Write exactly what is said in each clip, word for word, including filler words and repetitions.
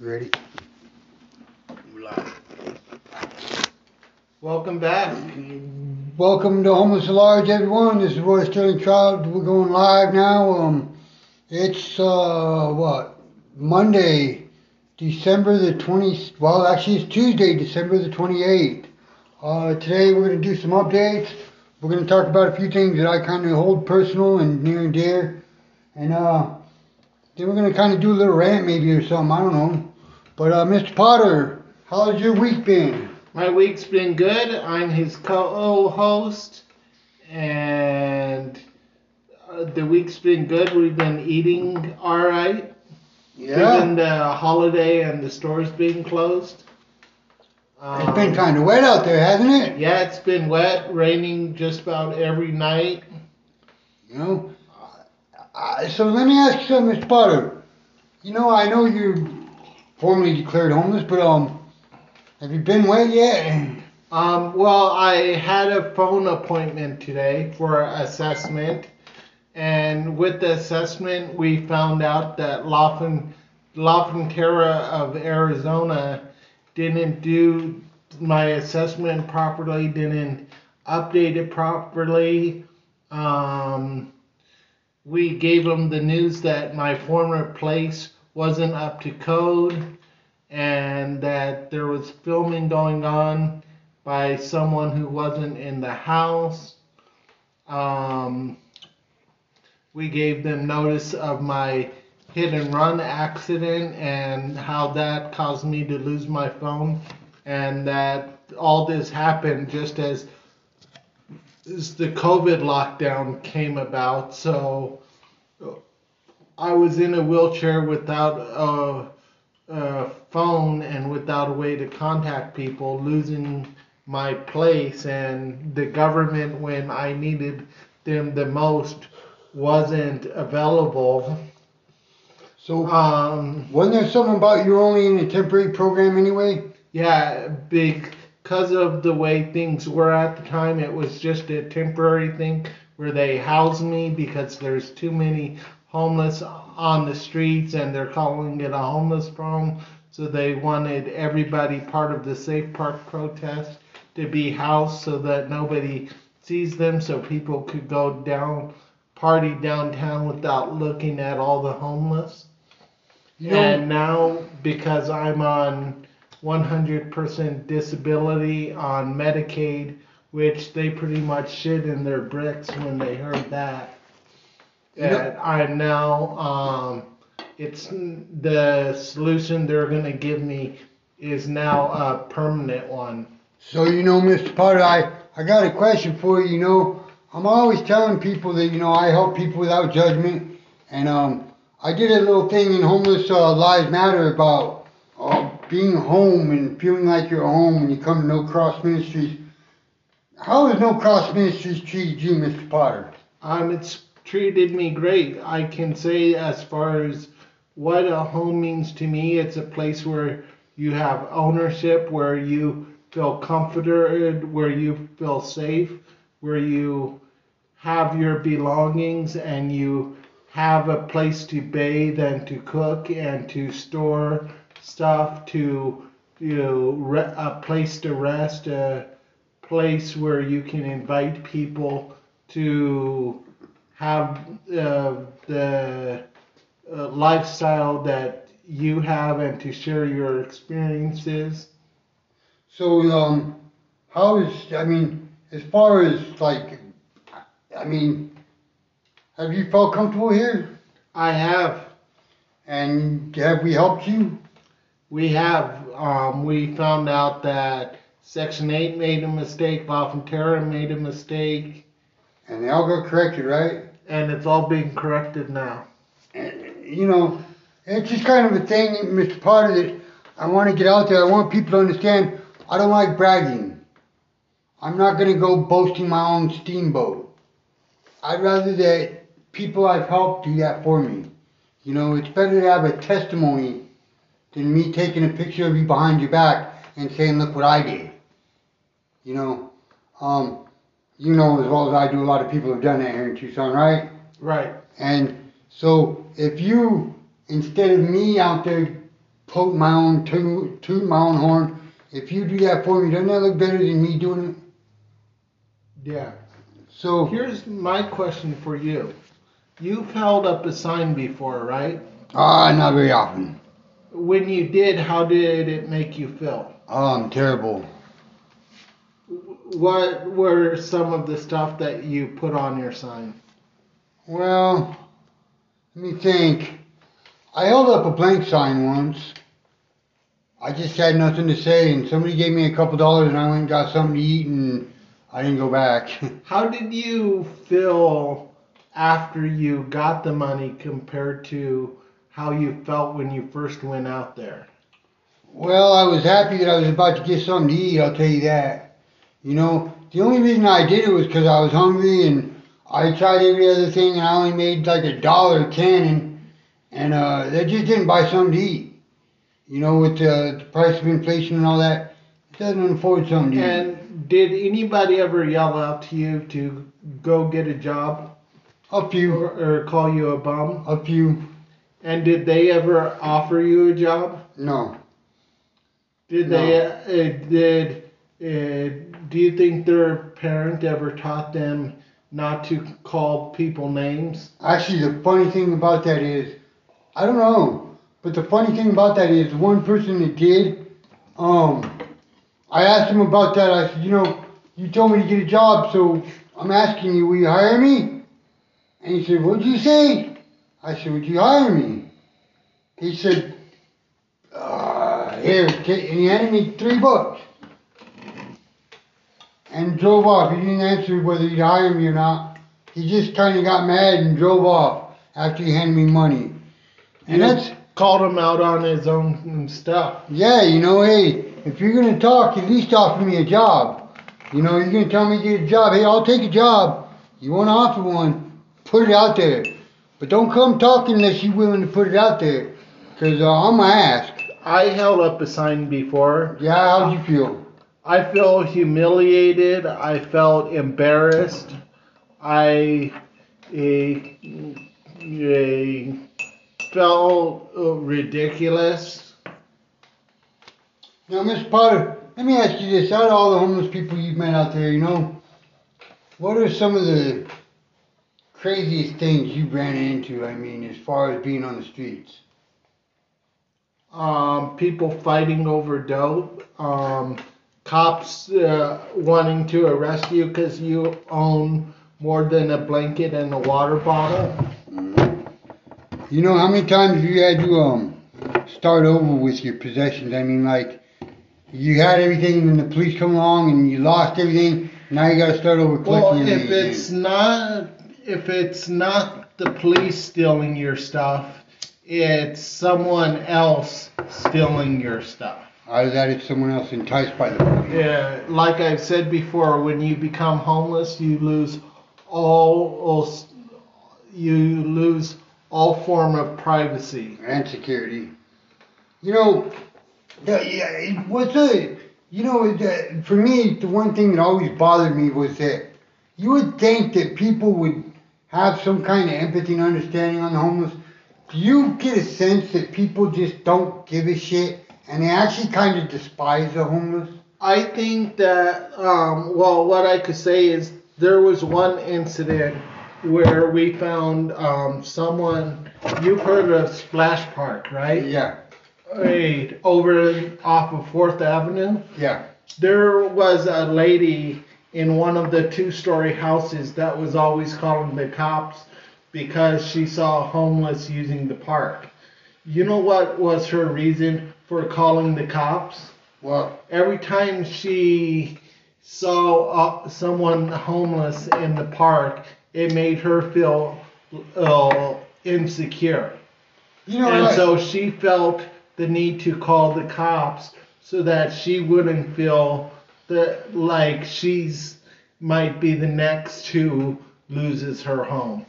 Ready? We're live. Welcome back. Welcome to Homeless at Large, everyone. This is Roy Sterling Child. We're going live now. Um, it's uh what Monday, December the twentieth. Well, actually, it's Tuesday, December the twenty-eighth. Uh, today we're going to do some updates. We're going to talk about a few things that I kind of hold personal and near and dear, and uh, then we're going to kind of do a little rant maybe or something. I don't know. But uh, Mister Potter, how's your week been? My week's been good. I'm his co-host, and uh, the week's been good. We've been eating all right. Yeah. Even the holiday and the stores being closed. Um, it's been kind of wet out there, hasn't it? Yeah, it's been wet, raining just about every night. You know, uh, so let me ask you something, Mister Potter. You know, I know you're formally declared homeless, but um, have you been wet yet? Um, well, I had a phone appointment today for assessment, and with the assessment, we found out that La Frontera of Arizona didn't do my assessment properly, didn't update it properly. Um, we gave them the news that my former place wasn't up to code, and that there was filming going on by someone who wasn't in the house. Um, we gave them notice of my hit and run accident and how that caused me to lose my phone, and that all this happened just as, as the COVID lockdown came about. So I was in a wheelchair without a, a phone and without a way to contact people, losing my place, and the government, when I needed them the most, wasn't available. So, um, wasn't there something about you were only in a temporary program anyway? Yeah, because of the way things were at the time, it was just a temporary thing where they housed me because there's too many homeless on the streets, and they're calling it a homeless problem, so they wanted everybody part of the Safe Park protest to be housed so that nobody sees them, so people could go down, party downtown without looking at all the homeless. You know, and now, because I'm on one hundred percent disability on Medicaid, which they pretty much shit in their bricks when they heard that, that I'm now, um, it's the solution they're going to give me is now a permanent one. So, you know, Mister Potter, I, I got a question for you. You know, I'm always telling people that, you know, I help people without judgment. And um, I did a little thing in Homeless uh, Lives Matter about uh, being home and feeling like you're home when you come to No Cross Ministries. How has No Cross Ministries treated you, Mister Potter? Um, it's treated me great. I can say, as far as what a home means to me, it's a place where you have ownership, where you feel comforted, where you feel safe, where you have your belongings, and you have a place to bathe and to cook and to store stuff, to, you know, re- a place to rest, a place where you can invite people to have uh, the uh, lifestyle that you have and to share your experiences. So, um, how is, I mean, as far as, like, I mean, have you felt comfortable here? I have. And have we helped you? We have. Um, we found out that Section eight made a mistake, La Frontera made a mistake. And they all got corrected, right? And it's all being corrected now. And, you know, it's just kind of a thing, Mister Potter, that I want to get out there. I want people to understand I don't like bragging. I'm not going to go boasting my own steamboat. I'd rather that people I've helped do that for me. You know, it's better to have a testimony than me taking a picture of you behind your back and saying, look what I did. You know, um... you know as well as I do, a lot of people have done that here in Tucson, right? Right. And so if you, instead of me out there float my own, toot, toot my own horn. If you do that for me, doesn't that look better than me doing it? Yeah. So here's my question for you. You've held up a sign before, right? Ah, uh, not very often. When you did, how did it make you feel? Um, terrible. What were some of the stuff that you put on your sign? Well, let me think. I held up a blank sign once. I just had nothing to say, and somebody gave me a couple dollars, and I went and got something to eat, and I didn't go back. How did you feel after you got the money compared to how you felt when you first went out there? Well, I was happy that I was about to get something to eat, I'll tell you that. You know, the only reason I did it was because I was hungry, and I tried every other thing, and I only made like a dollar ten, and, and uh, they just didn't buy something to eat. You know, with uh, the price of inflation and all that, it doesn't afford something to eat. And did anybody ever yell out to you to go get a job? A few. Or, or call you a bum? A few. And did they ever offer you a job? No. Did no. they? Uh, did? Uh, do you think their parent ever taught them not to call people names? Actually, the funny thing about that is, I don't know. But the funny thing about that is, one person that did, um, I asked him about that. I said, you know, you told me to get a job, so I'm asking you, will you hire me? And he said, what'd you say? I said, would you hire me? He said, uh, here, take, and he handed me three bucks. And drove off. He didn't answer whether he'd hire me or not. He just kind of got mad and drove off after he handed me money. And you that's... called him out on his own stuff. Yeah, you know, hey, if you're going to talk, at least offer me a job. You know, you're going to tell me to get a job. Hey, I'll take a job. You want to offer one, put it out there. But don't come talking unless you're willing to put it out there, because uh, I'm going to ask. I held up a sign before. Yeah, how'd you feel? I feel humiliated. I felt embarrassed. I a, a, felt ridiculous. Now, Mister Potter, let me ask you this. Out of all the homeless people you've met out there, you know, what are some of the craziest things you ran into, I mean, as far as being on the streets? Um, people fighting over dope, um, cops uh, wanting to arrest you because you own more than a blanket and a water bottle. You know, how many times you had to um, start over with your possessions? I mean, like, you had everything and the police come along and you lost everything, now you got to start over collecting well, everything. Well, if it's not... If it's not the police stealing your stuff, it's someone else stealing your stuff. Either that, it's someone else enticed by the police. Yeah, like I've said before, when you become homeless, you lose all, all you lose all form of privacy and security. You know, the, yeah, what's the, you know, the, for me, the one thing that always bothered me was that you would think that people would have some kind of empathy and understanding on the homeless. Do you get a sense that people just don't give a shit and they actually kind of despise the homeless? I think that, um, well, what I could say is there was one incident where we found um, someone, you've heard of Splash Park, right? Yeah. Right, over off of fourth Avenue? Yeah. There was a lady in one of the two-story houses that was always calling the cops because she saw homeless using the park. You know what was her reason for calling the cops? What? Every time she saw uh, someone homeless in the park, it made her feel uh, insecure. You know, and right. So she felt the need to call the cops so that she wouldn't feel that like she's might be the next who loses her home.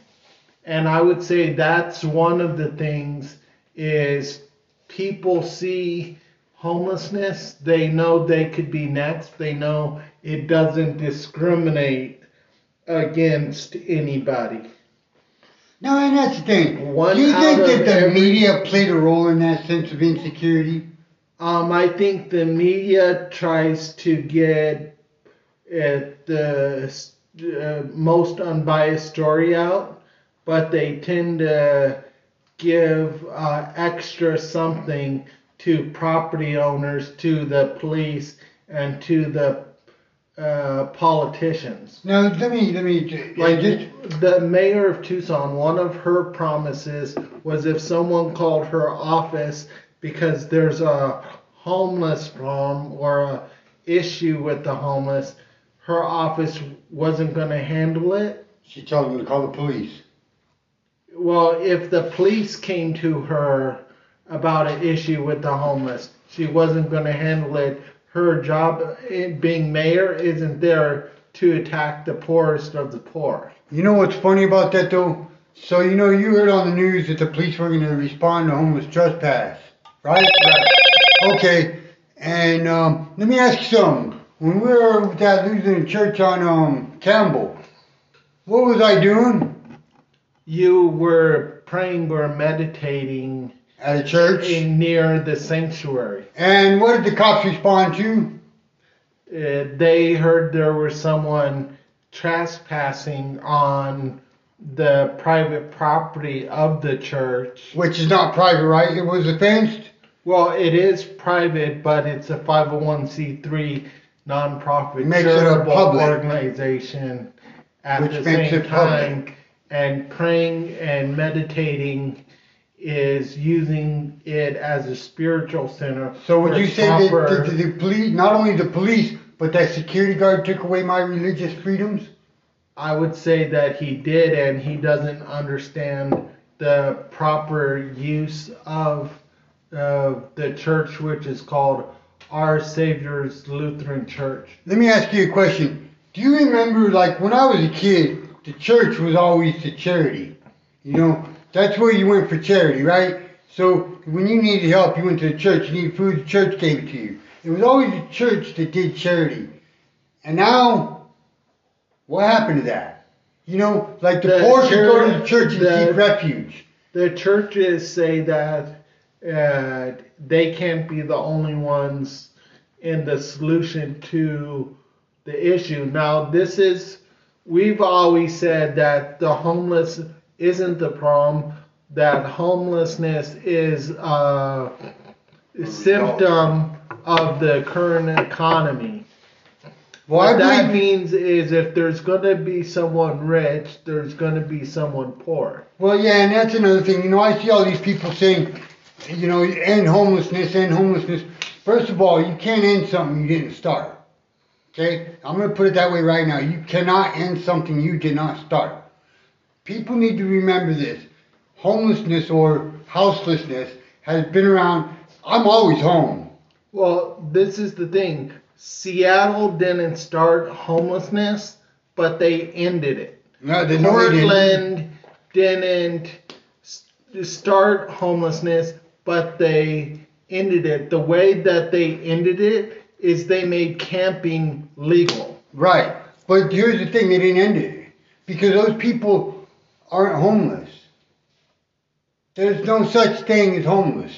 And I would say that's one of the things is people see homelessness, they know they could be next, they know it doesn't discriminate against anybody. No, and that's the thing. One Do you think that the every... media played a role in that sense of insecurity? Um, I think the media tries to get at the uh, most unbiased story out, but they tend to give uh, extra something to property owners, to the police, and to the uh, politicians. Now, let me, let me, like just... the mayor of Tucson, one of her promises was if someone called her office because there's a homeless problem or a issue with the homeless, her office wasn't going to handle it. She told them to call the police. Well, if the police came to her about an issue with the homeless, she wasn't going to handle it. Her job, being mayor, isn't there to attack the poorest of the poor. You know what's funny about that, though? So, you know, you heard on the news that the police were going to respond to homeless trespass, right? Right. Okay, and um, let me ask you something. When we were with that Lutheran church on um, Campbell, what was I doing? You were praying or meditating at a church in, near the sanctuary. And what did the cops respond to? Uh, they heard there was someone trespassing on the private property of the church. Which is not private, right? It was fenced? Well, it is private, but it's a five oh one c three nonprofit charitable organization at Which the same time. Public. And praying and meditating is using it as a spiritual center. So would you say that the, the, the police, not only the police, but that security guard took away my religious freedoms? I would say that he did, and he doesn't understand the proper use of uh, the church, which is called Our Savior's Lutheran Church. Let me ask you a question. Do you remember, like, when I was a kid, the church was always the charity, you know, that's where you went for charity, right? So when you needed help, you went to the church, you needed food, the church gave it to you. It was always the church that did charity. And now, what happened to that? You know, like the, the poor should go to the church and the, seek refuge. The churches say that uh, they can't be the only ones in the solution to the issue. Now, this is... We've always said that the homeless isn't the problem, that homelessness is a symptom of the current economy. What that means is if there's going to be someone rich, there's going to be someone poor. Well, yeah, and that's another thing. You know, I see all these people saying, you know, end homelessness, end homelessness. First of all, you can't end something you didn't start. Okay, I'm going to put it that way right now. You cannot end something you did not start. People need to remember this. Homelessness or houselessness has been around. I'm always home. Well, this is the thing. Seattle didn't start homelessness, but they ended it. No, they Portland didn't. didn't start homelessness, but they ended it. The way that they ended it is they made camping legal. Right. But here's the thing, they didn't end it. Because those people aren't homeless. There's no such thing as homeless.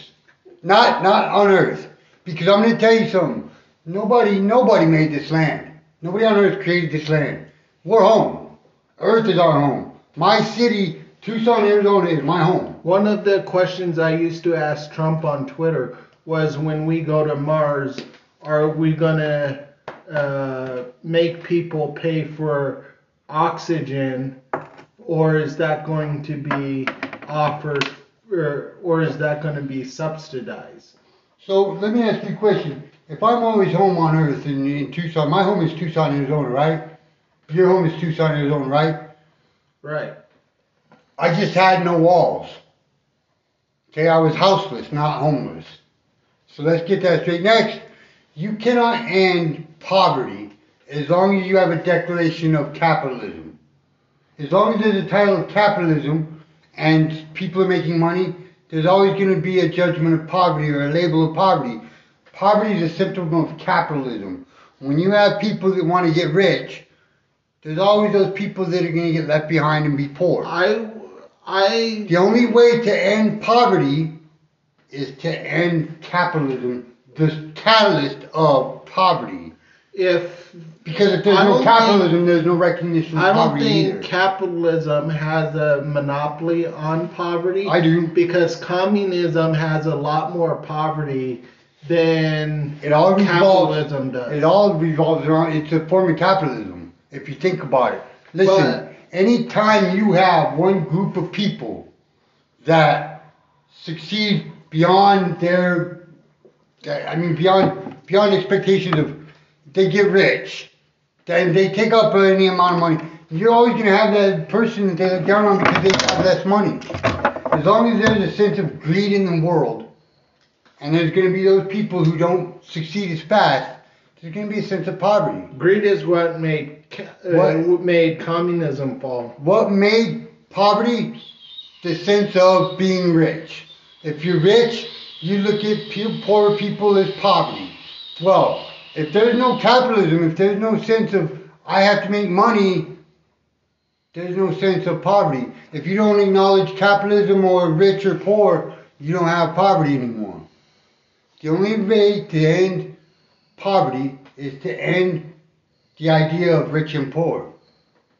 Not not on earth. Because I'm going to tell you something. Nobody, nobody made this land. Nobody on earth created this land. We're home. Earth is our home. My city, Tucson, Arizona, is my home. One of the questions I used to ask Trump on Twitter was, when we go to Mars, are we going to uh, make people pay for oxygen, or is that going to be offered, or, or is that going to be subsidized? So let me ask you a question. If I'm always home on earth in, in Tucson, my home is Tucson, Arizona, right? Your home is Tucson, Arizona, right? Right. I just had no walls. Okay, I was houseless, not homeless. So let's get that straight. Next. You cannot end poverty as long as you have a declaration of capitalism. As long as there's a title of capitalism and people are making money, there's always going to be a judgment of poverty or a label of poverty. Poverty is a symptom of capitalism. When you have people that want to get rich, there's always those people that are going to get left behind and be poor. I, I... The only way to end poverty is to end capitalism, the catalyst of poverty. If... Because if there's no capitalism, think, there's no recognition of poverty either. I don't think capitalism has a monopoly on poverty. I do. Because communism has a lot more poverty than it all capitalism revolves, does. It all revolves around, it's a form of capitalism, if you think about it. Listen, but, anytime you have one group of people that succeed beyond their, I mean, beyond beyond expectations of, they get rich, then they take up any amount of money. You're always going to have that person that they look down on because they have less money. As long as there's a sense of greed in the world, and there's going to be those people who don't succeed as fast, there's going to be a sense of poverty. Greed is what made uh, what made communism fall. What made poverty? The sense of being rich. If you're rich, you look at pe- poor people as poverty. Well, if there's no capitalism, if there's no sense of, I have to make money, there's no sense of poverty. If you don't acknowledge capitalism or rich or poor, you don't have poverty anymore. The only way to end poverty is to end the idea of rich and poor.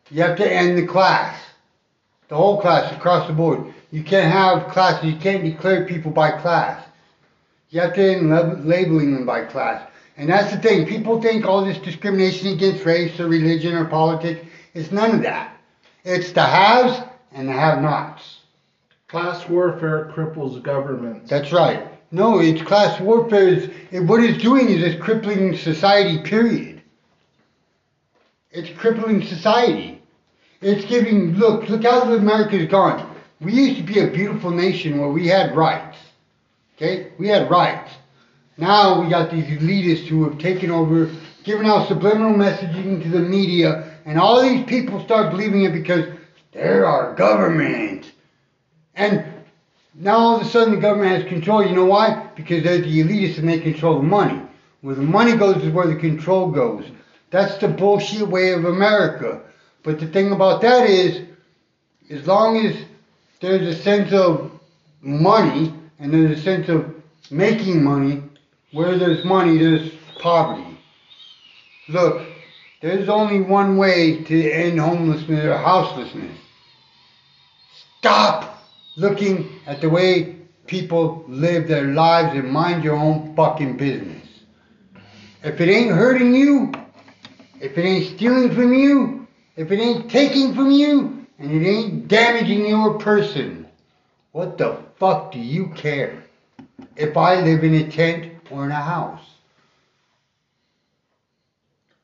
You have to end the class, the whole class across the board. You can't have classes, you can't declare people by class. You have to end lab- labeling them by class. And that's the thing. People think all this discrimination against race or religion or politics. It's none of that. It's the haves and the have-nots. Class warfare cripples governments. That's right. No, it's class warfare. Is, it, what it's doing is it's crippling society, period. It's crippling society. It's giving, look, look how America's gone. We used to be a beautiful nation where we had rights. Okay? We had rights. Now we got these elitists who have taken over, giving out subliminal messaging to the media, and all these people start believing it because they're our government. And now all of a sudden the government has control. You know why? Because they're the elitists and they control the money. Where the money goes is where the control goes. That's the bullshit way of America. But the thing about that is, as long as there's a sense of money and there's a sense of making money, where there's money, there's poverty. Look, there's only one way to end homelessness or houselessness. Stop looking at the way people live their lives and mind your own fucking business. If it ain't hurting you, if it ain't stealing from you, if it ain't taking from you, and it ain't damaging your person, what the fuck do you care? If I live in a tent or in a house.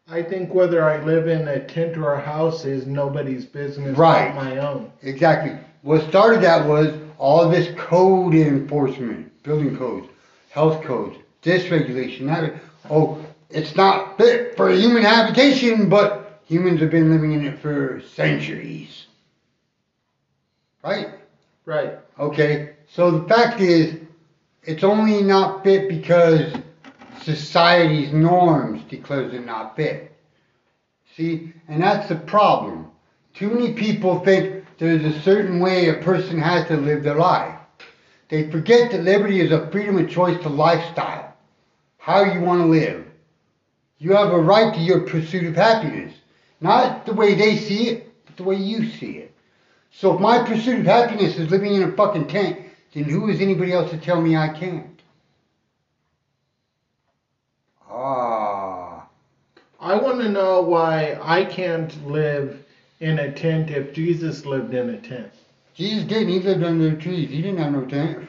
I think whether I live in a tent or a house is nobody's business, right. Not my own. Exactly. What started that was all this code enforcement, building codes, health codes, this regulation, that. Oh, it's not fit for human habitation, but humans have been living in it for centuries. Right? Right. Okay. So the fact is, it's only not fit because society's norms declares it not fit. See? And that's the problem. Too many people think there's a certain way a person has to live their life. They forget that liberty is a freedom of choice to lifestyle. How you want to live. You have a right to your pursuit of happiness. Not the way they see it, but the way you see it. So if my pursuit of happiness is living in a fucking tent, then who is anybody else to tell me I can't? Ah. I want to know why I can't live in a tent if Jesus lived in a tent. Jesus didn't. He lived under the trees. He didn't have no tent.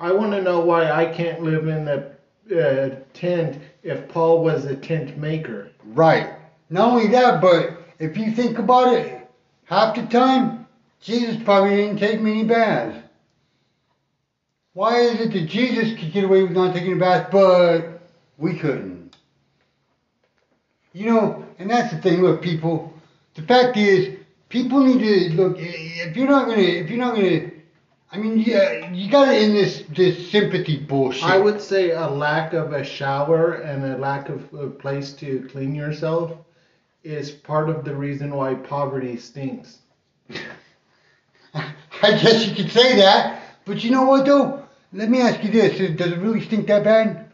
I want to know why I can't live in a uh, tent if Paul was a tent maker. Right. Not only that, but if you think about it, half the time, Jesus probably didn't take many baths. Why is it that Jesus could get away with not taking a bath, but we couldn't? You know, and that's the thing. Look, people. The fact is, people need to look. If you're not gonna, if you're not gonna, I mean, yeah, you gotta end this this sympathy bullshit. I would say a lack of a shower and a lack of a place to clean yourself is part of the reason why poverty stinks. I guess you could say that. But you know what, though? Let me ask you this. Does it really stink that bad?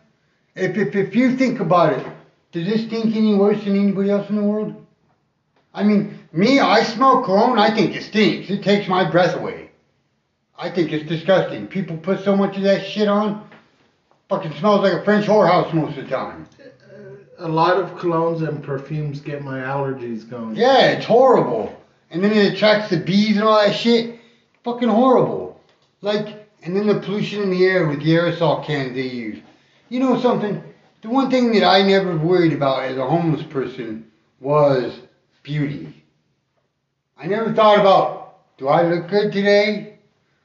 If, if, if you think about it, does it stink any worse than anybody else in the world? I mean, me, I smell cologne, I think it stinks. It takes my breath away. I think it's disgusting. People put so much of that shit on, fucking smells like a French whorehouse most of the time. A lot of colognes and perfumes get my allergies going. Yeah, it's horrible. And then it attracts the bees and all that shit. Fucking horrible. Like, and then the pollution in the air with the aerosol cans they use. You know something? The one thing that I never worried about as a homeless person was beauty. I never thought about, do I look good today?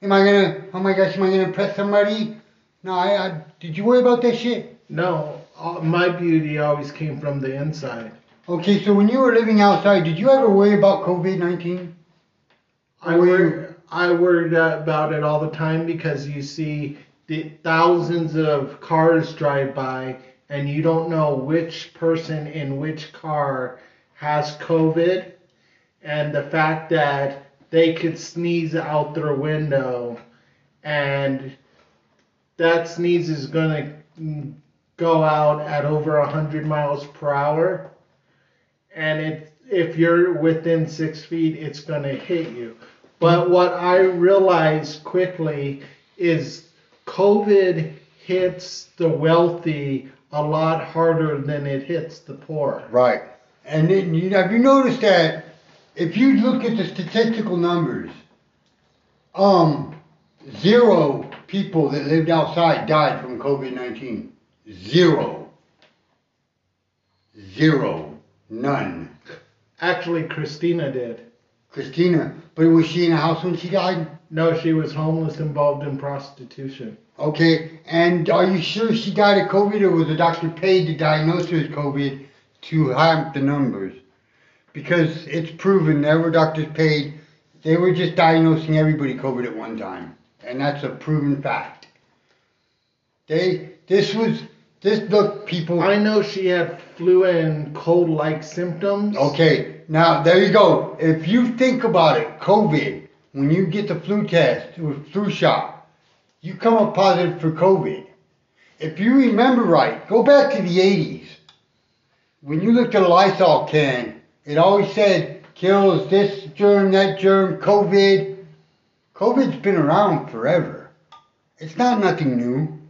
Am I gonna, oh my gosh, am I gonna impress somebody? No, I, I did you worry about that shit? No, all, my beauty always came from the inside. Okay, so when you were living outside, did you ever worry about covid nineteen? I worried, I worried about it all the time because you see the thousands of cars drive by and you don't know which person in which car has COVID, and the fact that they could sneeze out their window and that sneeze is going to go out at over one hundred miles per hour, and it, if you're within six feet, it's going to hit you. But what I realized quickly is COVID hits the wealthy a lot harder than it hits the poor. Right. And then, you know, have you noticed that if you look at the statistical numbers, um, zero people that lived outside died from covid nineteen. Zero. Zero. None. Actually, Christina did. Christina. But was she in a house when she died? No, she was homeless, involved in prostitution. Okay. And are you sure she died of COVID, or was the doctor paid to diagnose her as COVID? To hide the numbers, because it's proven there were doctors paid. They were just diagnosing everybody COVID at one time, and that's a proven fact. They, this was, this look, people. I know she had flu and cold-like symptoms. Okay, now there you go. If you think about it, COVID, when you get the flu test or flu shot, you come up positive for COVID. If you remember right, go back to the eighties. When you looked at a Lysol can, it always said, kills this germ, that germ, COVID. COVID's been around forever. It's not nothing new.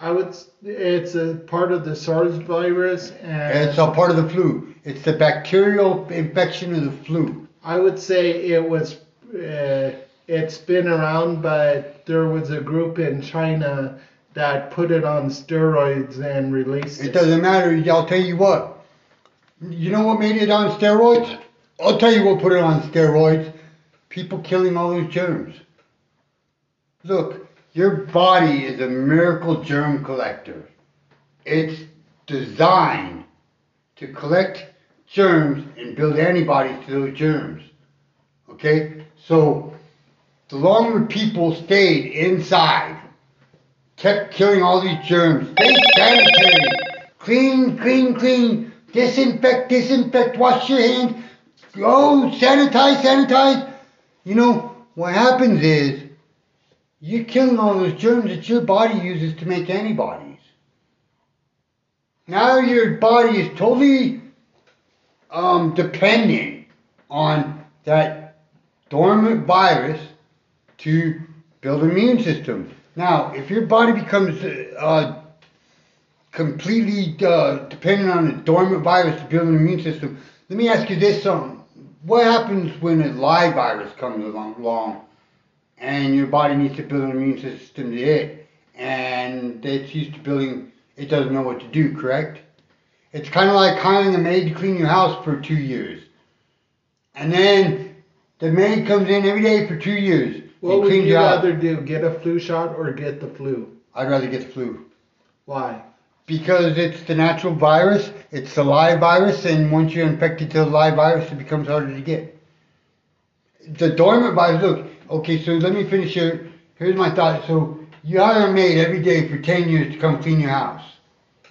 I would, it's a part of the SARS virus. And it's a part of the flu. It's the bacterial infection of the flu. I would say it was, uh, it's been around, but there was a group in China that put it on steroids and released it. It doesn't matter. I'll tell you what. You know what made it on steroids? I'll tell you what put it on steroids. People killing all those germs. Look, your body is a miracle germ collector. It's designed to collect germs and build antibodies to those germs. Okay? So, the longer people stayed inside, kept killing all these germs. Stay sanitary. Clean, clean, clean. Disinfect, disinfect. Wash your hands. Go sanitize, sanitize. You know, what happens is you're killing all those germs that your body uses to make antibodies. Now your body is totally um, dependent on that dormant virus to build an immune system. Now, if your body becomes uh, completely uh, dependent on a dormant virus to build an immune system, let me ask you this, um, what happens when a live virus comes along and your body needs to build an immune system to it, and it's used to building, it doesn't know what to do, correct? It's kind of like hiring a maid to clean your house for two years. And then the maid comes in every day for two years. What would you rather do, get a flu shot or get the flu? I'd rather get the flu. Why? Because it's the natural virus, it's the live virus, and once you're infected to the live virus, it becomes harder to get. The dormant virus, look, okay, so let me finish here. Here's my thought. So you hire a maid every day for ten years to come clean your house,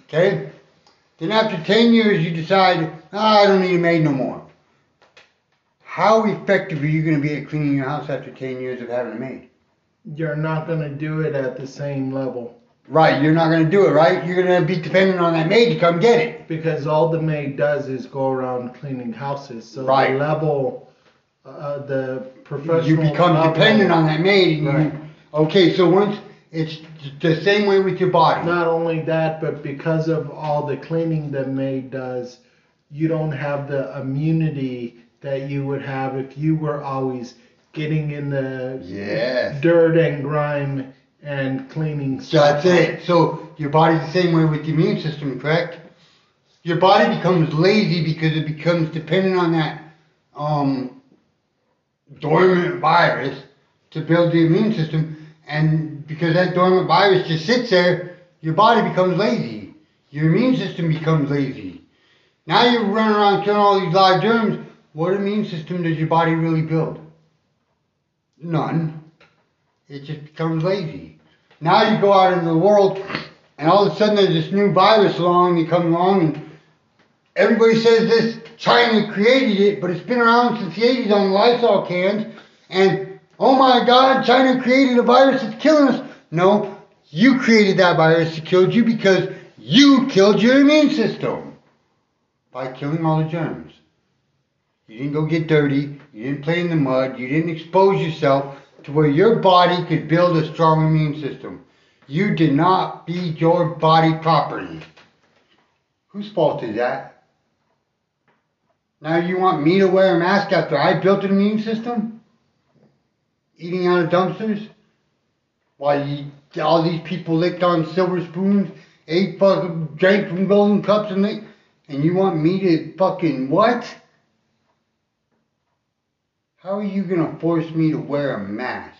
okay? Then after ten years, you decide, ah, I don't need a maid no more. How effective are you going to be at cleaning your house after ten years of having a maid? You're not going to do it at the same level. Right, you're not going to do it, right? You're going to be dependent on that maid to come get it. Because all the maid does is go around cleaning houses. So right. the level, uh, the professional You become level. dependent on that maid. Right. You, okay, so once it's the same way with your body. Not only that, but because of all the cleaning the maid does, you don't have the immunity that you would have if you were always getting in the yes. dirt and grime and cleaning stuff. That's it. So your body's the same way with the immune system, correct? Your body becomes lazy because it becomes dependent on that um, dormant virus to build the immune system. And because that dormant virus just sits there, your body becomes lazy. Your immune system becomes lazy. Now you're running around killing all these live germs. What immune system does your body really build? None. It just becomes lazy. Now you go out into the world, and all of a sudden there's this new virus along, and comes along, and everybody says this, China created it, but it's been around since the eighties on Lysol cans, and oh my God, China created a virus that's killing us. No, you created that virus that killed you because you killed your immune system by killing all the germs. You didn't go get dirty, you didn't play in the mud, you didn't expose yourself to where your body could build a strong immune system. You did not feed your body properly. Whose fault is that? Now you want me to wear a mask after I built an immune system? Eating out of dumpsters? While you, all these people licked on silver spoons, ate fucking, drank from golden cups and licked, and you want me to fucking what? How are you going to force me to wear a mask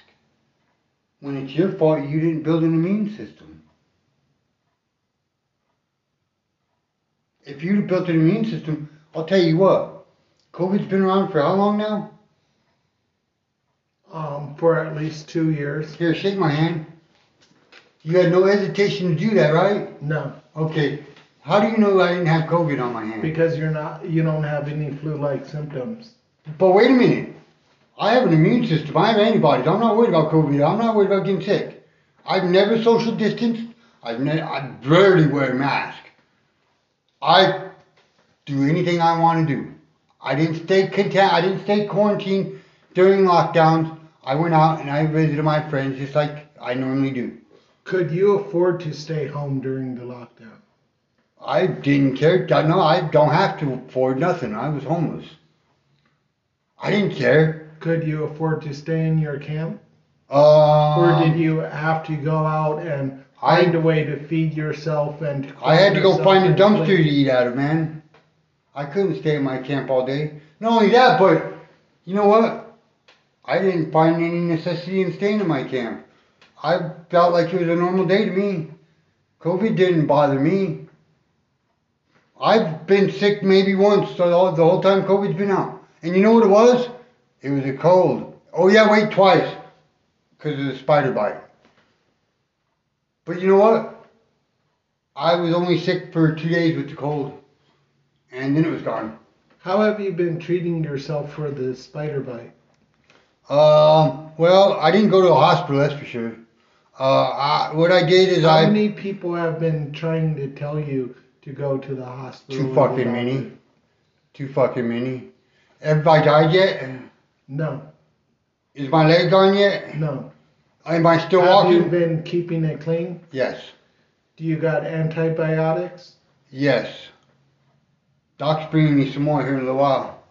when it's your fault you didn't build an immune system? If you'd have built an immune system, I'll tell you what, COVID's been around for how long now? Um, for at least two years. Here, shake my hand. You had no hesitation to do that, right? No. Okay. How do you know I didn't have COVID on my hand? Because you're not, you don't have any flu-like symptoms. But wait a minute. I have an immune system, I have antibodies, I'm not worried about COVID, I'm not worried about getting sick. I've never social distanced, I've ne- I rarely wear a mask. I do anything I want to do. I didn't stay content- I didn't stay quarantined during lockdowns. I went out and I visited my friends just like I normally do. Could you afford to stay home during the lockdown? I didn't care, no, I don't have to afford nothing, I was homeless. I didn't care. Could you afford to stay in your camp? Um, or did you have to go out and find I, a way to feed yourself and to I had to go find a dumpster play. to eat out of, man. I couldn't stay in my camp all day. Not only that, but you know what? I didn't find any necessity in staying in my camp. I felt like it was a normal day to me. COVID didn't bother me. I've been sick maybe once the whole time COVID's been out. And you know what it was? It was a cold. Oh yeah, wait, twice. Because of the spider bite. But you know what? I was only sick for two days with the cold. And then it was gone. How have you been treating yourself for the spider bite? Um, well, I didn't go to a hospital, that's for sure. Uh, I, what I did is How I... How many people have been trying to tell you to go to the hospital? Too fucking many. Too fucking many. Everybody died yet? No. Is my leg gone yet? No. Am I still Have walking? Have you been keeping it clean? Yes. Do you got antibiotics? Yes. Doc's bringing me some more here in a little while.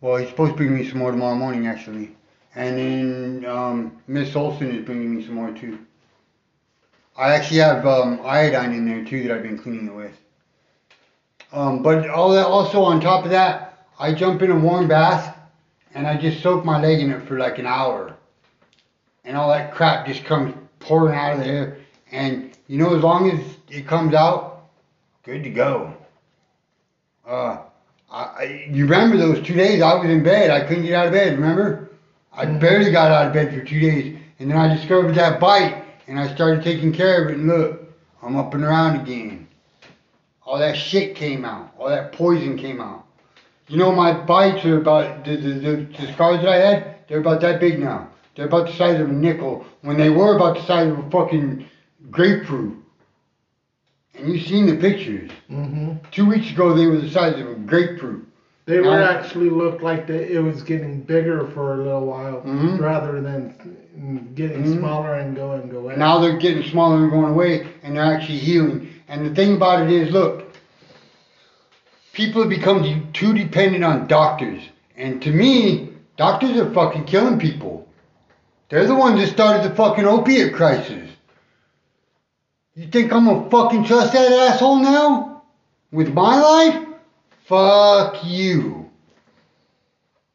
Well, he's supposed to bring me some more tomorrow morning, actually. And then um, Miss Olson is bringing me some more, too. I actually have um, iodine in there, too, that I've been cleaning it with. Um, but all that, also on top of that, I jump in a warm bath. And I just soak my leg in it for like an hour. And all that crap just comes pouring out of there. And you know, as long as it comes out, good to go. Uh, I, I, you remember those two days I was in bed. I couldn't get out of bed, remember? I barely got out of bed for two days. And then I discovered that bite. And I started taking care of it. And look, I'm up and around again. All that shit came out. All that poison came out. You know, my bites are about, the, the, the, the scars that I had, they're about that big now. They're about the size of a nickel, when they were about the size of a fucking grapefruit. And you've seen the pictures. Mm-hmm. Two weeks ago, they were the size of a grapefruit. They now, were actually looked like they, it was getting bigger for a little while, mm-hmm. rather than getting mm-hmm. smaller and going away. Now they're getting smaller and going away, and they're actually healing. And the thing about it is, look, people have become too dependent on doctors. And to me, doctors are fucking killing people. They're the ones that started the fucking opiate crisis. You think I'm gonna fucking trust that asshole now? With my life? Fuck you.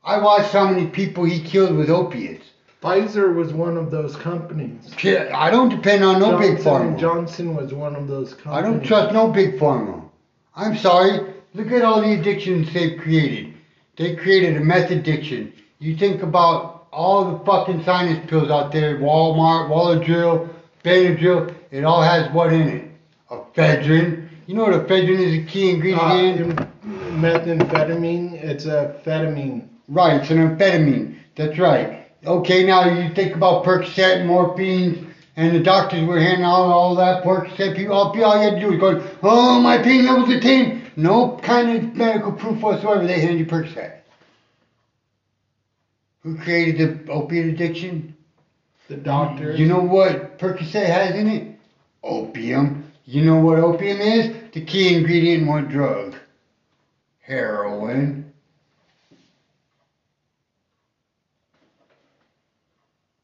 I watched how many people he killed with opiates. Pfizer was one of those companies. I don't depend on no Johnson, big pharma. Johnson was one of those companies. I don't trust no big pharma. I'm sorry. Look at all the addictions they've created. They created a meth addiction. You think about all the fucking sinus pills out there, Walmart, Walladrill, Benadryl. It all has what in it? Ephedrine. You know what ephedrine is, a key ingredient uh, in? Methamphetamine. It's a amphetamine. Right, it's an amphetamine. That's right. Okay, now you think about Percocet, morphine, and the doctors were handing out all that Percocet. People, all you had to do was go, oh, my pain levels are ten. No kind of medical proof whatsoever. They handed you Percocet. Who created the opiate addiction? The doctors. You know what Percocet has in it? Opium. You know what opium is? The key ingredient in one drug. Heroin.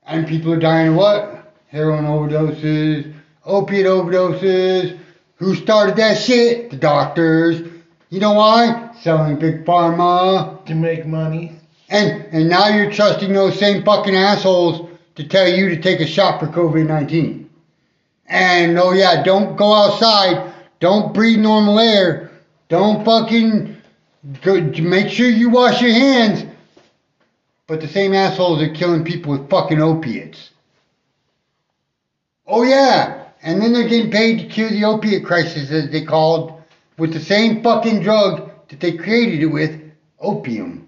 And people are dying of what? Heroin overdoses, opiate overdoses. Who started that shit? The doctors. You know why? Selling big pharma. To make money. And and now you're trusting those same fucking assholes to tell you to take a shot for COVID nineteen. And, oh yeah, don't go outside. Don't breathe normal air. Don't fucking go, make sure you wash your hands. But the same assholes are killing people with fucking opiates. Oh yeah, and then they're getting paid to cure the opiate crisis, as they called, with the same fucking drug that they created it with, opium.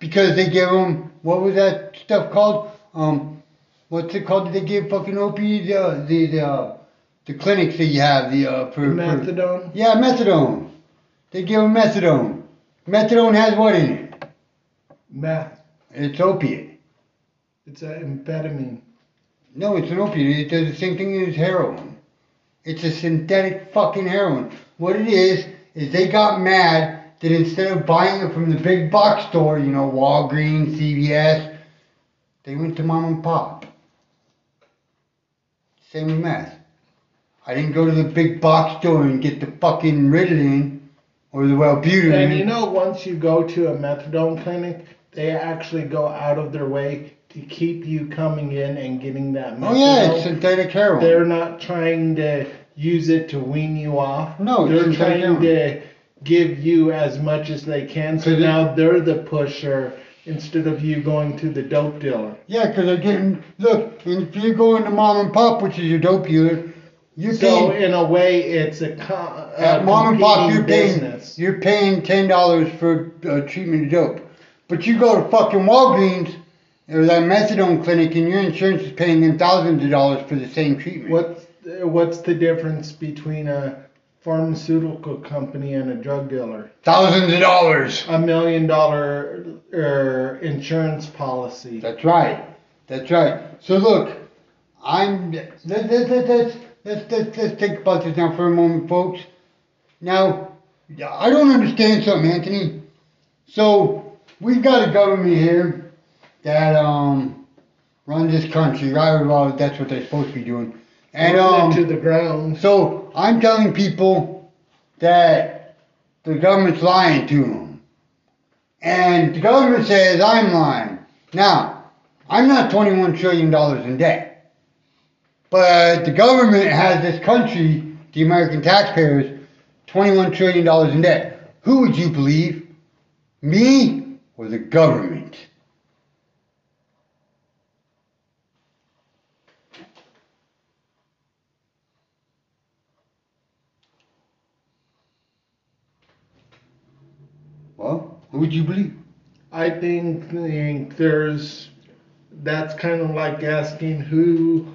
Because they give them, what was that stuff called? Um, what's it called? Did they give fucking opiates? Uh, the the uh, the clinics that you have, the uh, for, methadone. For, yeah, methadone. They give them methadone. Methadone has what in it? Meth. It's opiate. It's an amphetamine. No, it's an opiate. It does the same thing as heroin. It's a synthetic fucking heroin. What it is, is they got mad that instead of buying it from the big box store, you know, Walgreens, C V S, they went to mom and pop. Same with meth. I didn't go to the big box store and get the fucking Ritalin or the Wellbutrin. And you know, once you go to a methadone clinic, they actually go out of their way to keep you coming in and getting that methadone. Oh yeah, it's synthetic heroin. They're not trying to use it to wean you off. No, they're it's trying heroin. to give you as much as they can. So now they're the pusher instead of you going to the dope dealer. Yeah, because they're getting look. If you're going to mom and pop, which is your dope dealer, you so paying, in a way it's a, a at mom and pop you're business. paying you're paying ten dollars for uh, treatment of dope. But you go to fucking Walgreens or that methadone clinic, and your insurance is paying them thousands of dollars for the same treatment. What's what's the difference between a pharmaceutical company and a drug dealer? Thousands of dollars. A million dollar er, insurance policy. That's right. That's right. So look, I'm let's let's let's let's let's, let's think about this now for a moment, folks. Now, I don't understand something, Anthony. So. We've got a government here that um, runs this country, right? Well, that's what they're supposed to be doing. And um, to the ground. So I'm telling people that the government's lying to them, and the government says I'm lying. Now, I'm not twenty-one trillion dollars in debt, but the government has this country, the American taxpayers, twenty-one trillion dollars in debt. Who would you believe? Me? Or the government. Well, Would you believe? I think, think there's, that's kind of like asking who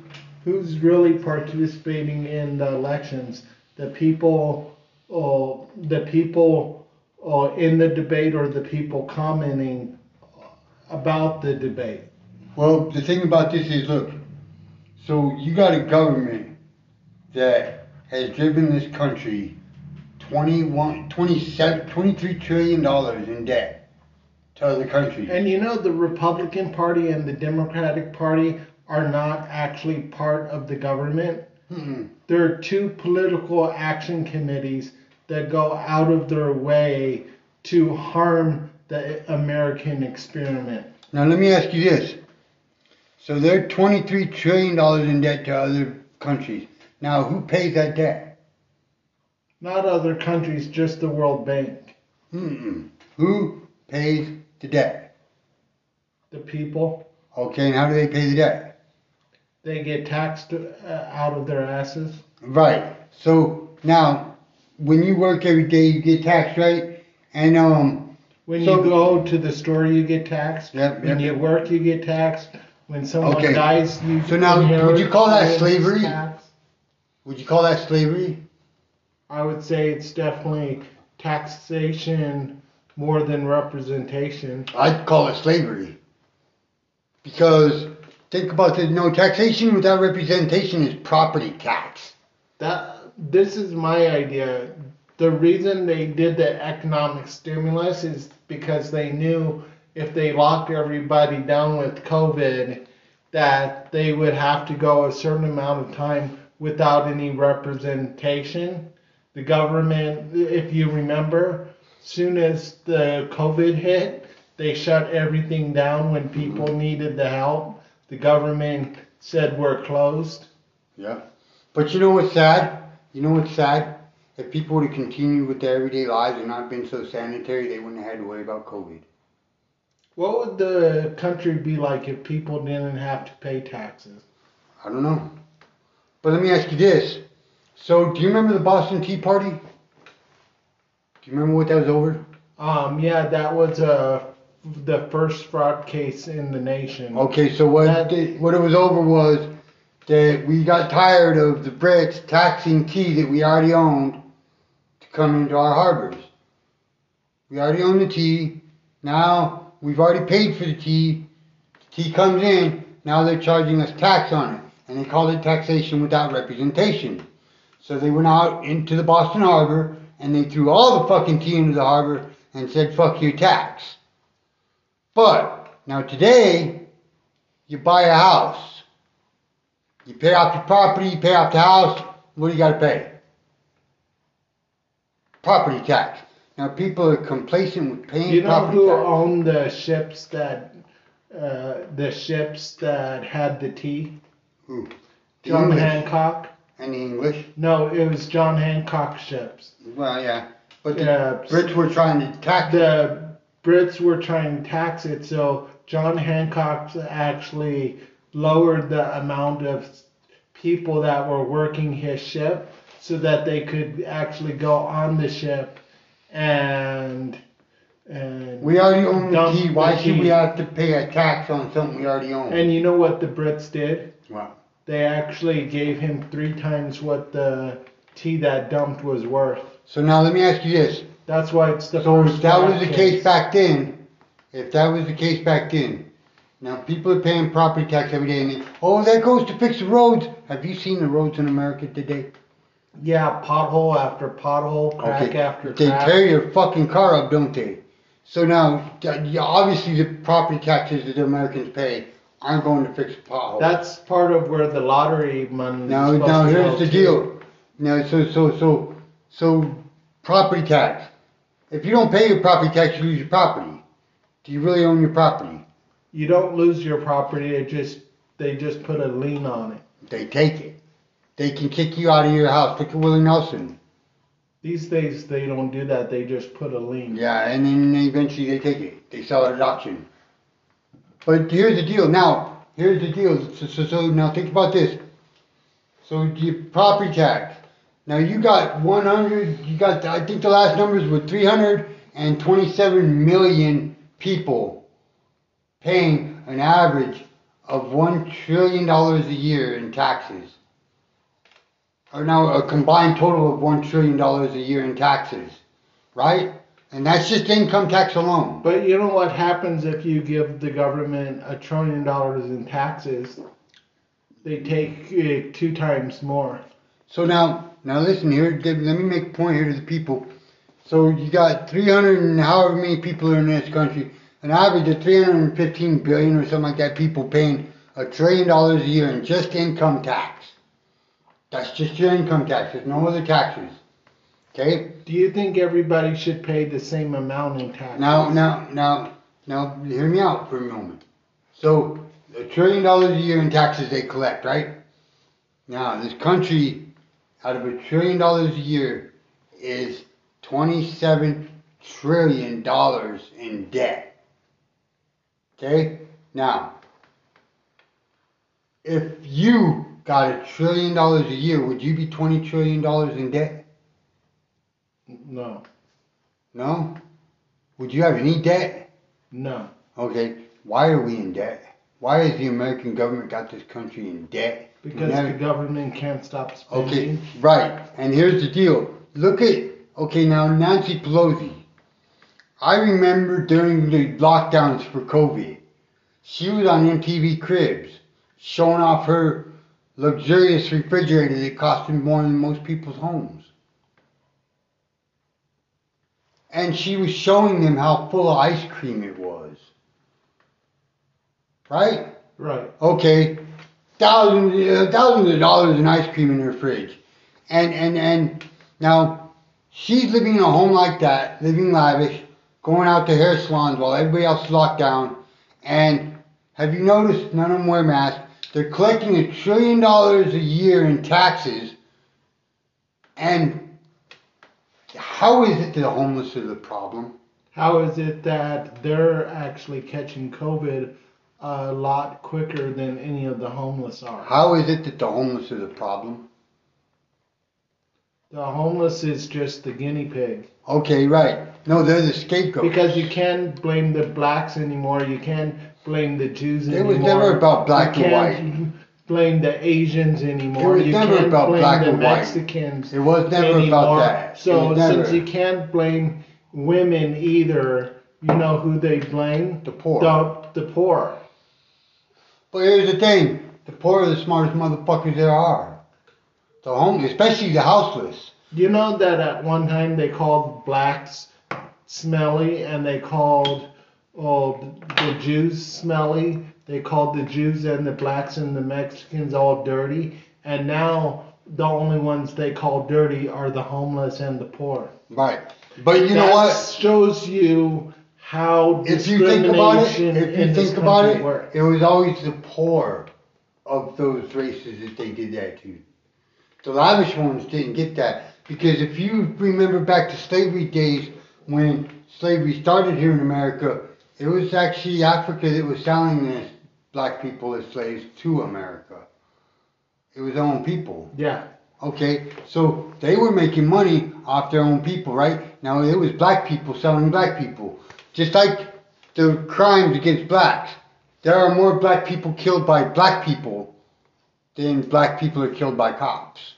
who's really participating in the elections. The people, uh, the people uh, in the debate, or the people commenting about the debate. Well, the thing about this is, look, so you got a government that has driven this country twenty-one, twenty-seven, twenty-three trillion dollars in debt to other countries. And you know, the Republican Party and the Democratic Party are not actually part of the government. Mm-mm. There are two political action committees that go out of their way to harm the American experiment. Now let me ask you this. So they're twenty-three trillion dollars in debt to other countries. Now who pays that debt? Not other countries, just the World Bank. Mm-mm. Who pays the debt? The people. Okay, and how do they pay the debt? They get taxed uh, out of their asses. Right. So now, when you work every day, you get taxed, right? And um, when so, you go to the store, you get taxed. Yep, yep. When you work, you get taxed. When someone okay. dies, you. So now, would you call that slavery? Tax. Would you call that slavery? I would say it's definitely taxation more than representation. I'd call it slavery. Because think about this, no, taxation without representation is property tax. That this is my idea. The reason they did the economic stimulus is because they knew if they locked everybody down with COVID that they would have to go a certain amount of time without any representation. The government, if you remember, soon as the COVID hit, they shut everything down when people needed the help. The government said we're closed. Yeah. But you know what's sad? You know what's sad? If people would have continued with their everyday lives and not been so sanitary, they wouldn't have had to worry about COVID. What would the country be like if people didn't have to pay taxes? I don't know. But let me ask you this. So do you remember the Boston Tea Party? Do you remember what that was over? Um, yeah, that was a... the first fraud case in the nation. Okay, so what that, the, what it was over was that we got tired of the Brits taxing tea that we already owned to come into our harbors. We already own the tea. Now we've already paid for the tea. The tea comes in. Now they're charging us tax on it. And they called it taxation without representation. So they went out into the Boston Harbor and they threw all the fucking tea into the harbor and said, fuck your tax. But, now today, you buy a house. You pay off your property, you pay off the house, what do you got to pay? Property tax. Now people are complacent with paying you know property tax. You know who owned the ships that, uh, the ships that had the tea? Who? The John English. Hancock. And the English? No, it was John Hancock's ships. Well, yeah. But the uh, Brits were trying to tax the Brits were trying to tax it, so John Hancock actually lowered the amount of people that were working his ship so that they could actually go on the ship and... and we already own the tea. Why should we have to pay a tax on something we already own? And you know what the Brits did? Wow. They actually gave him three times what the tea that dumped was worth. So now let me ask you this. That's why it's the so first if that was the case. case back then, if that was the case back then, now people are paying property tax every day and they, oh, that goes to fix the roads. Have you seen the roads in America today? Yeah, pothole after pothole, crack okay. after they crack. They tear your fucking car up, don't they? So now, obviously the property taxes that the Americans pay aren't going to fix the pothole. That's part of where the lottery money is now, supposed now to go Now, here's the to. deal. Now, so, so, so, so, property tax. If you don't pay your property tax, you lose your property. Do you really own your property? You don't lose your property. They just they just put a lien on it. They take it. They can kick you out of your house. Look at Willie Nelson. These days they don't do that. They just put a lien. Yeah, and then eventually they take it. They sell it at auction. But here's the deal. Now here's the deal. So, so, so now think about this. So your property tax. Now you got one hundred, you got, I think the last numbers were 300 and twenty-seven million people paying an average of one trillion dollars a year in taxes. Or now a combined total of one trillion dollars a year in taxes, right? And that's just income tax alone. But you know what happens if you give the government a trillion dollars in taxes? They take it two times more. So now, now listen here, let me make a point here to the people. So you got three hundred and however many people are in this country, an average of three hundred fifteen billion or something like that, people paying a trillion dollars a year in just income tax. That's just your income tax, there's no other taxes. Okay? Do you think everybody should pay the same amount in taxes? Now, now, now, now, hear me out for a moment. So, a trillion dollars a year in taxes they collect, right? Now, this country, out of a trillion dollars a year, is twenty-seven trillion dollars in debt. Okay? Now, if you got a trillion dollars a year, would you be twenty trillion dollars in debt? No. No? Would you have any debt? No. Okay. Why are we in debt? Why has the American government got this country in debt? Because the government can't stop spending. Okay, right. And here's the deal. Look at, okay, now Nancy Pelosi. I remember during the lockdowns for COVID, she was on M T V Cribs showing off her luxurious refrigerator that cost more than most people's homes. And she was showing them how full of ice cream it was. Right? Right. Okay. Thousands, uh, thousands of dollars in ice cream in her fridge. And, and, and now she's living in a home like that, living lavish, going out to hair salons while everybody else is locked down. And have you noticed none of them wear masks? They're collecting a trillion dollars a year in taxes. And how is it that the homeless are the problem? How is it that they're actually catching COVID a lot quicker than any of the homeless are? How is it that the homeless are the problem? The homeless is just the guinea pig. Okay, right. No, they're the scapegoats. Because you can't blame the blacks anymore. You can't blame the Jews anymore. It was never about black and white. Blame the Asians anymore. It was you never can't about blame black the and Mexicans. White. It was never anymore. About that. So since you can't blame women either, you know who they blame? The poor. The, the poor. But here's the thing: the poor are the smartest motherfuckers there are. The homeless, especially the houseless. You know that at one time they called blacks smelly, and they called oh, the Jews smelly. They called the Jews and the blacks and the Mexicans all dirty. And now the only ones they call dirty are the homeless and the poor. Right. But you that know what? Shows you how if discrimination you think about it, if you in think about it, works. It was always the poor of those races that they did that to. The lavish ones didn't get that. Because if you remember back to slavery days when slavery started here in America, it was actually Africa that was selling this black people as slaves to America. It was their own people. Yeah. Okay, so they were making money off their own people, right? Now it was black people selling black people. Just like the crimes against blacks. There are more black people killed by black people than black people are killed by cops.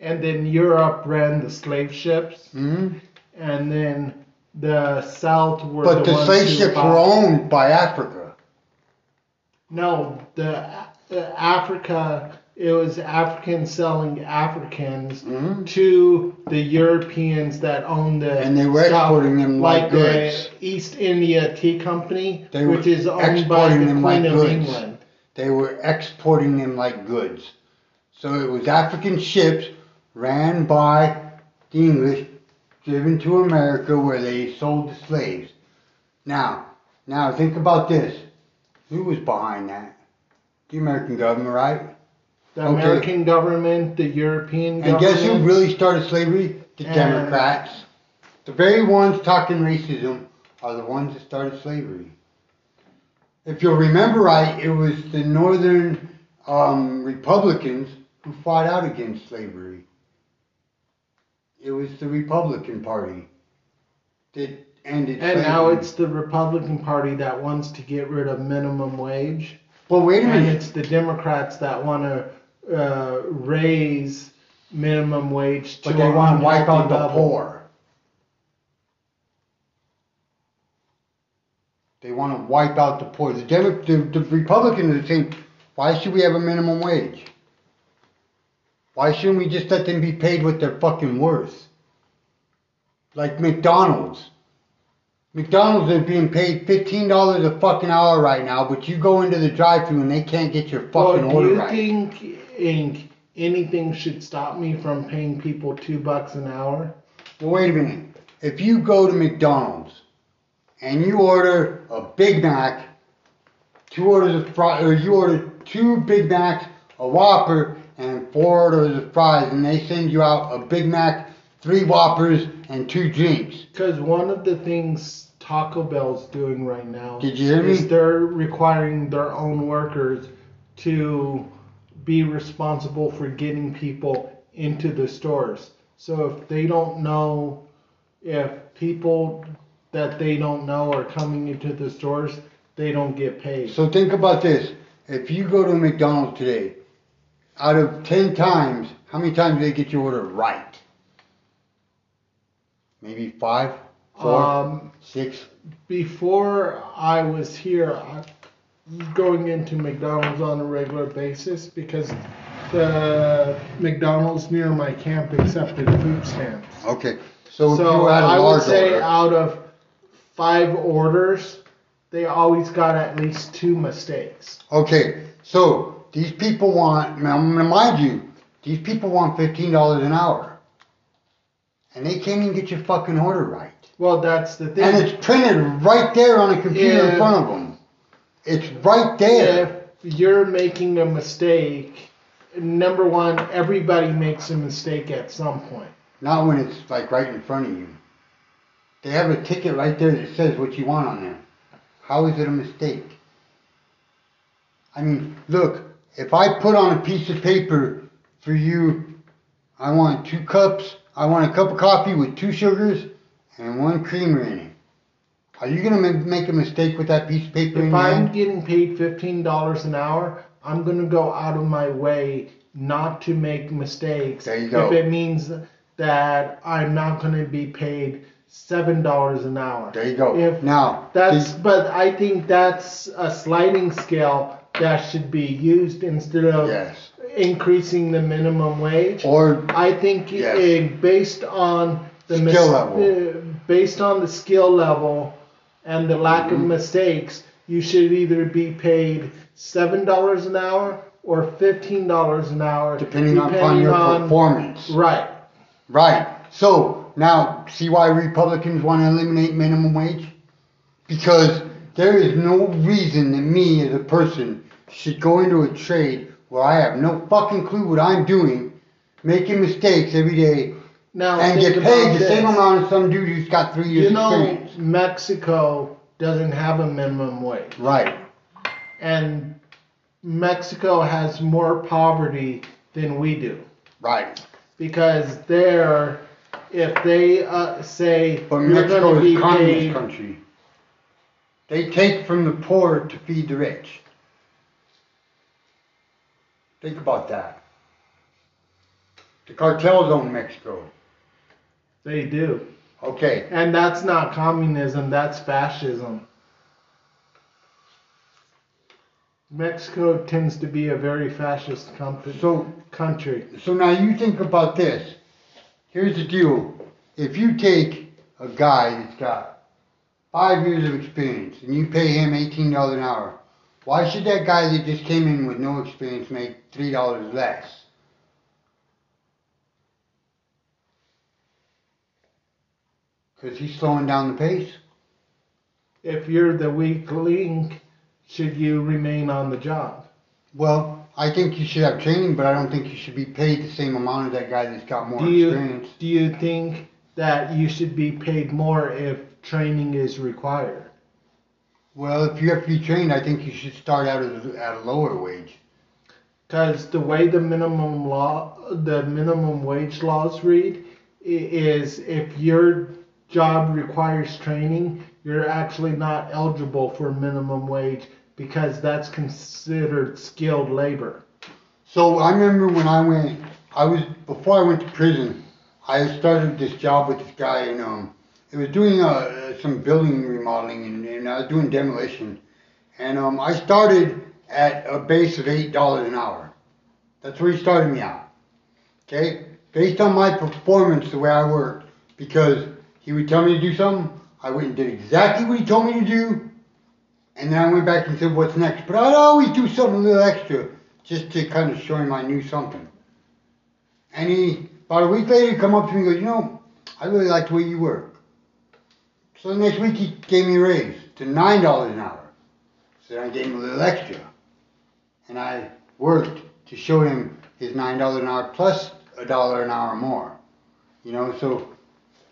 And then Europe ran the slave ships. Mm-hmm. And then the South were but the, the ones slave ships were owned by Africa. No, the, the Africa, it was Africans selling Africans mm-hmm. to the Europeans that owned the and they were South, exporting them like, like goods. The East India Tea Company, they which is owned by the Queen like of goods. England. They were exporting them like goods. So it was African ships ran by the English, driven to America where they sold the slaves. Now, now think about this. Who was behind that? The American government, right? The okay. American government, the European government. And guess who really started slavery? The Democrats. The very ones talking racism are the ones that started slavery. If you'll remember right, it was the Northern um, Republicans who fought out against slavery. It was the Republican Party Did, and it and now it's the Republican Party that wants to get rid of minimum wage. Well, wait a minute. And it's the Democrats that want to uh, raise minimum wage to a level. But they want to wipe out the poor. They want to wipe out the poor. The, Demo- the, the Republicans are saying, why should we have a minimum wage? Why shouldn't we just let them be paid what they're fucking worth? Like McDonald's. McDonald's is being paid fifteen dollars a fucking hour right now, but you go into the drive-thru and they can't get your fucking well, order right. Do you think Inc, anything should stop me from paying people two bucks an hour? Well, wait a minute. If you go to McDonald's and you order a Big Mac, two orders of fries, or you order two Big Macs, a Whopper, and four orders of fries, and they send you out a Big Mac, three Whoppers, and two drinks. Because one of the things Taco Bell's doing right now Did you hear me? is they're requiring their own workers to be responsible for getting people into the stores. So if they don't know, if people that they don't know are coming into the stores, they don't get paid. So think about this. If you go to McDonald's today, out of ten times, how many times do they get your order right? Maybe five, four, um, six. Before I was here, I was going into McDonald's on a regular basis because the McDonald's near my camp accepted food stamps. Okay. So, so if you had a large I would say order, out of five orders, they always got at least two mistakes. Okay. So these people want, now mind you, these people want fifteen dollars an hour. And they can't even get your fucking order right. Well, that's the thing. And it's printed right there on a computer if, in front of them. It's right there. If you're making a mistake, number one, everybody makes a mistake at some point. Not when it's like right in front of you. They have a ticket right there that says what you want on there. How is it a mistake? I mean, look, if I put on a piece of paper for you, I want two cups. I want a cup of coffee with two sugars and one creamer in it. Are you going to make a mistake with that piece of paper in your hand? If I'm getting paid fifteen dollars an hour, I'm going to go out of my way not to make mistakes. There you go. If it means that I'm not going to be paid seven dollars an hour. There you go. If now, that's, see, but I think that's a sliding scale that should be used instead of... Yes. Increasing the minimum wage, or I think yes. it, based on the skill mis- level. Uh, based on the skill level and the lack mm-hmm. of mistakes, you should either be paid seven dollars an hour or fifteen dollars an hour, depending, depending upon your on, performance. Right. Right. So now, see why Republicans want to eliminate minimum wage? Because there is no reason that me as a person should go into a trade. Well, I have no fucking clue what I'm doing, making mistakes every day, now, and get paid the same amount as some dude who's got three years experience. You know, Mexico doesn't have a minimum wage. Right. And Mexico has more poverty than we do. Right. Because there, if they uh, say but you're going to be paid... But Mexico is a communist country. They take from the poor to feed the rich. Think about that. The cartels own Mexico. They do. Okay. And that's not communism, that's fascism. Mexico tends to be a very fascist com- so, country. So now you think about this. Here's the deal. If you take a guy that's got five years of experience and you pay him eighteen dollars an hour, why should that guy that just came in with no experience make three dollars less? Because he's slowing down the pace. If you're the weak link, should you remain on the job? Well, I think you should have training, but I don't think you should be paid the same amount as that guy that's got more do you, experience. Do you think that you should be paid more if training is required? Well, if you have to be trained, I think you should start out at a, at a lower wage. Because the way the minimum law, the minimum wage laws read, is if you're job requires training, you're actually not eligible for minimum wage because that's considered skilled labor. So I remember when I went, I was before I went to prison, I started this job with this guy, and um, it was doing uh, some building remodeling, and, and I was doing demolition. And um, I started at a base of eight dollars an hour. That's where he started me out, okay? Based on my performance, the way I worked, because he would tell me to do something, I went and did exactly what he told me to do, and then I went back and said, what's next? But I'd always do something a little extra, just to kind of show him I knew something. And he, about a week later, he'd come up to me and go, you know, I really like the way you work. So the next week, he gave me a raise to nine dollars an hour. So then I gave him a little extra. And I worked to show him his nine dollars an hour plus a dollar an hour more. You know, so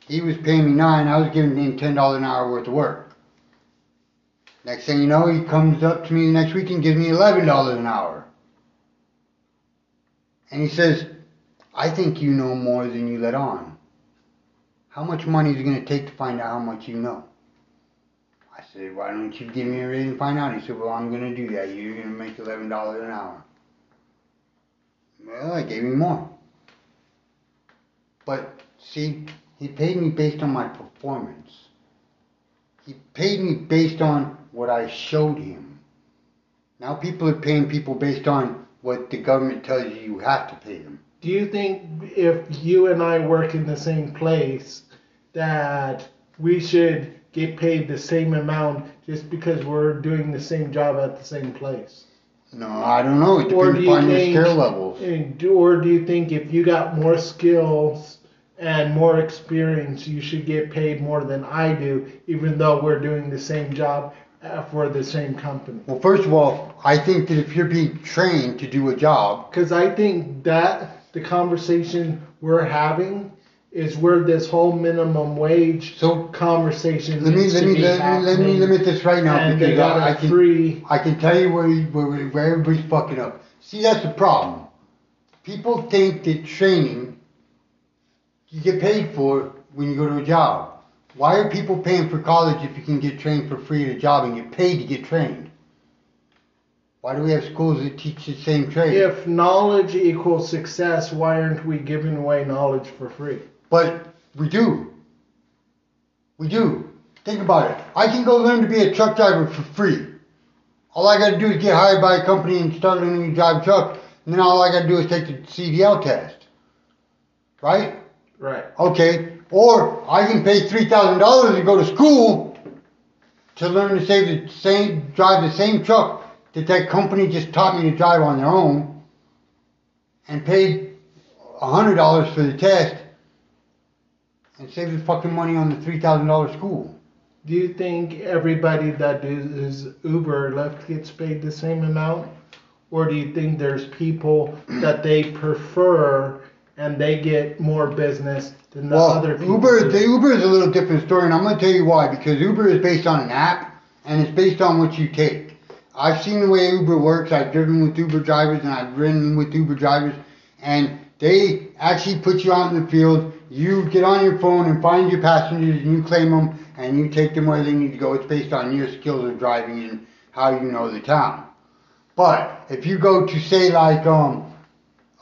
he was paying me nine, I was giving him ten dollars an hour worth of work. Next thing you know, he comes up to me the next week and gives me eleven dollars an hour. And he says, I think you know more than you let on. How much money is it going to take to find out how much you know? I said, why don't you give me a raise and find out? He said, well, I'm going to do that. You're going to make eleven dollars an hour. Well, I gave him more. But, see, he paid me based on my performance. He paid me based on what I showed him. Now people are paying people based on what the government tells you you have to pay them. Do you think if you and I work in the same place that we should get paid the same amount just because we're doing the same job at the same place? No, I don't know. It depends upon your skill levels. Or do you think if you got more skills and more experience, you should get paid more than I do, even though we're doing the same job for the same company? Well, first of all, I think that if you're being trained to do a job... Because I think that... the conversation we're having is where this whole minimum wage so conversation let me, needs let to me, be let happening. Let me limit this right now and because I, I, can, I can tell you where, where, where everybody's fucking up. See, that's the problem. People think that training you get paid for when you go to a job. Why are people paying for college if you can get trained for free at a job and get paid to get trained? Why do we have schools that teach the same trade? If knowledge equals success, why aren't we giving away knowledge for free? But we do. We do. Think about it. I can go learn to be a truck driver for free. All I got to do is get hired by a company and start learning to drive a truck, and then all I got to do is take the C D L test. Right? Right. Okay. Or I can pay three thousand dollars and go to school to learn to save the same, drive the same truck that that company just taught me to drive on their own, and paid one hundred dollars for the test, and saved the fucking money on the three thousand dollars school. Do you think everybody that is Uber or Lyft gets paid the same amount? Or do you think there's people that they prefer and they get more business than the well, other people? Uber, the Uber is a little different story, and I'm going to tell you why. Because Uber is based on an app, and it's based on what you take. I've seen the way Uber works. I've driven with Uber drivers and I've ridden with Uber drivers, and they actually put you out in the field. You get on your phone and find your passengers and you claim them and you take them where they need to go. It's based on your skills of driving and how you know the town. But if you go to, say, like um,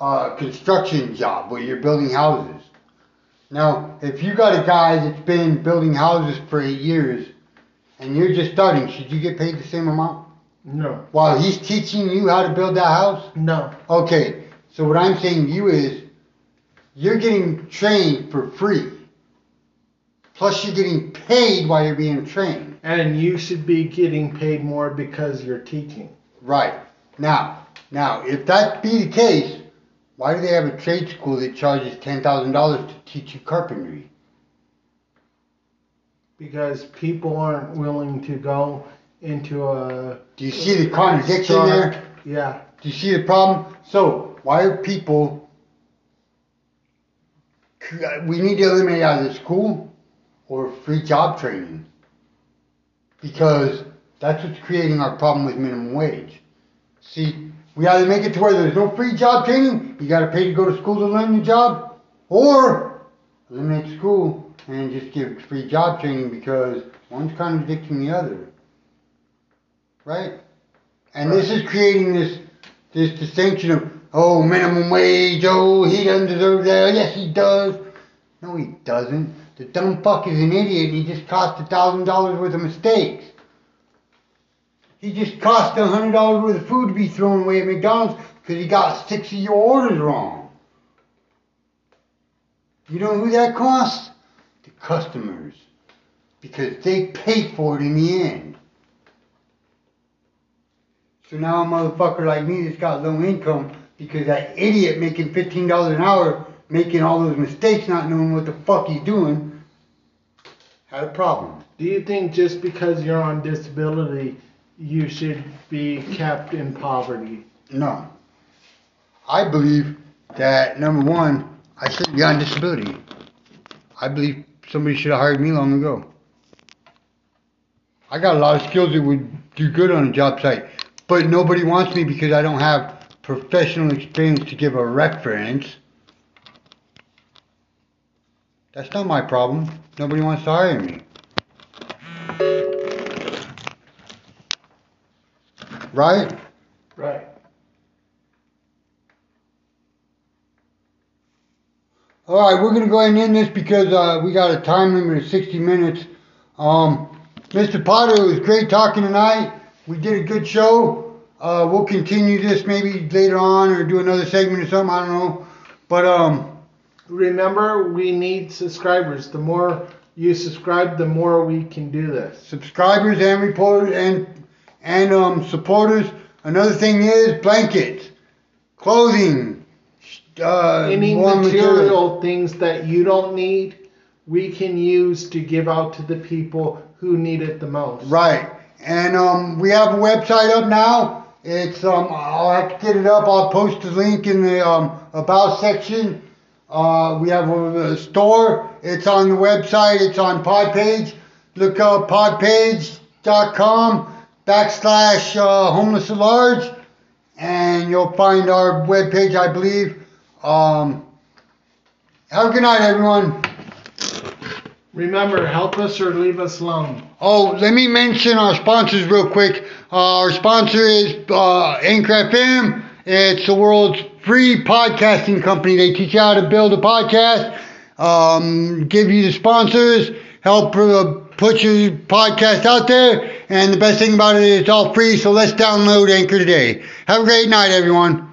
a construction job where you're building houses. Now, if you got a guy that's been building houses for eight years and you're just starting, should you get paid the same amount? No. While he's teaching you how to build that house? No. Okay, so what I'm saying to you is, you're getting trained for free. Plus you're getting paid while you're being trained. And you should be getting paid more because you're teaching. Right. Now, now if that be the case, why do they have a trade school that charges ten thousand dollars to teach you carpentry? Because people aren't willing to go into a... Do you see the contradiction start, there? Yeah. Do you see the problem? So, why are people... We need to eliminate either school or free job training. Because that's what's creating our problem with minimum wage. See, we either make it to where there's no free job training, you got to pay to go to school to learn the job, or eliminate school and just give free job training because one's contradicting the other. Right? And right. This is creating this this distinction of, oh, minimum wage, oh, he doesn't deserve that, yes he does. No, he doesn't. The dumb fuck is an idiot and he just cost a thousand dollars worth of mistakes. He just cost a hundred dollars worth of food to be thrown away at McDonald's because he got six of your orders wrong. You know who that costs? The customers. Because they pay for it in the end. So now a motherfucker like me that's got low income because that idiot making fifteen dollars an hour, making all those mistakes, not knowing what the fuck he's doing, had a problem. Do you think just because you're on disability, you should be kept in poverty? No. I believe that, number one, I shouldn't be on disability. I believe somebody should have hired me long ago. I got a lot of skills that would do good on a job site, but nobody wants me because I don't have professional experience to give a reference. That's not my problem. Nobody wants to hire me. Right? Right. All right, we're going to go ahead and end this because uh, we got a time limit of sixty minutes. Um, Mister Potter, it was great talking tonight. We did a good show. Uh, we'll continue this maybe later on or do another segment or something. I don't know. But um, remember, we need subscribers. The more you subscribe, the more we can do this. Subscribers and reporters and, and um, supporters. Another thing is blankets, clothing. Uh, Any material, material things that you don't need, we can use to give out to the people who need it the most. Right. And um, we have a website up now. It's um, I'll have to get it up. I'll post the link in the um, About section. Uh, we have a, a store. It's on the website. It's on Podpage. Look up podpage.com backslash uh, homeless at large. And you'll find our webpage, I believe. Um, have a good night, everyone. Remember, help us or leave us alone. Oh, let me mention our sponsors real quick. Uh, our sponsor is uh, Anchor F M. It's the world's free podcasting company. They teach you how to build a podcast, um, give you the sponsors, help uh, put your podcast out there. And the best thing about it is it's all free, so let's download Anchor today. Have a great night, everyone.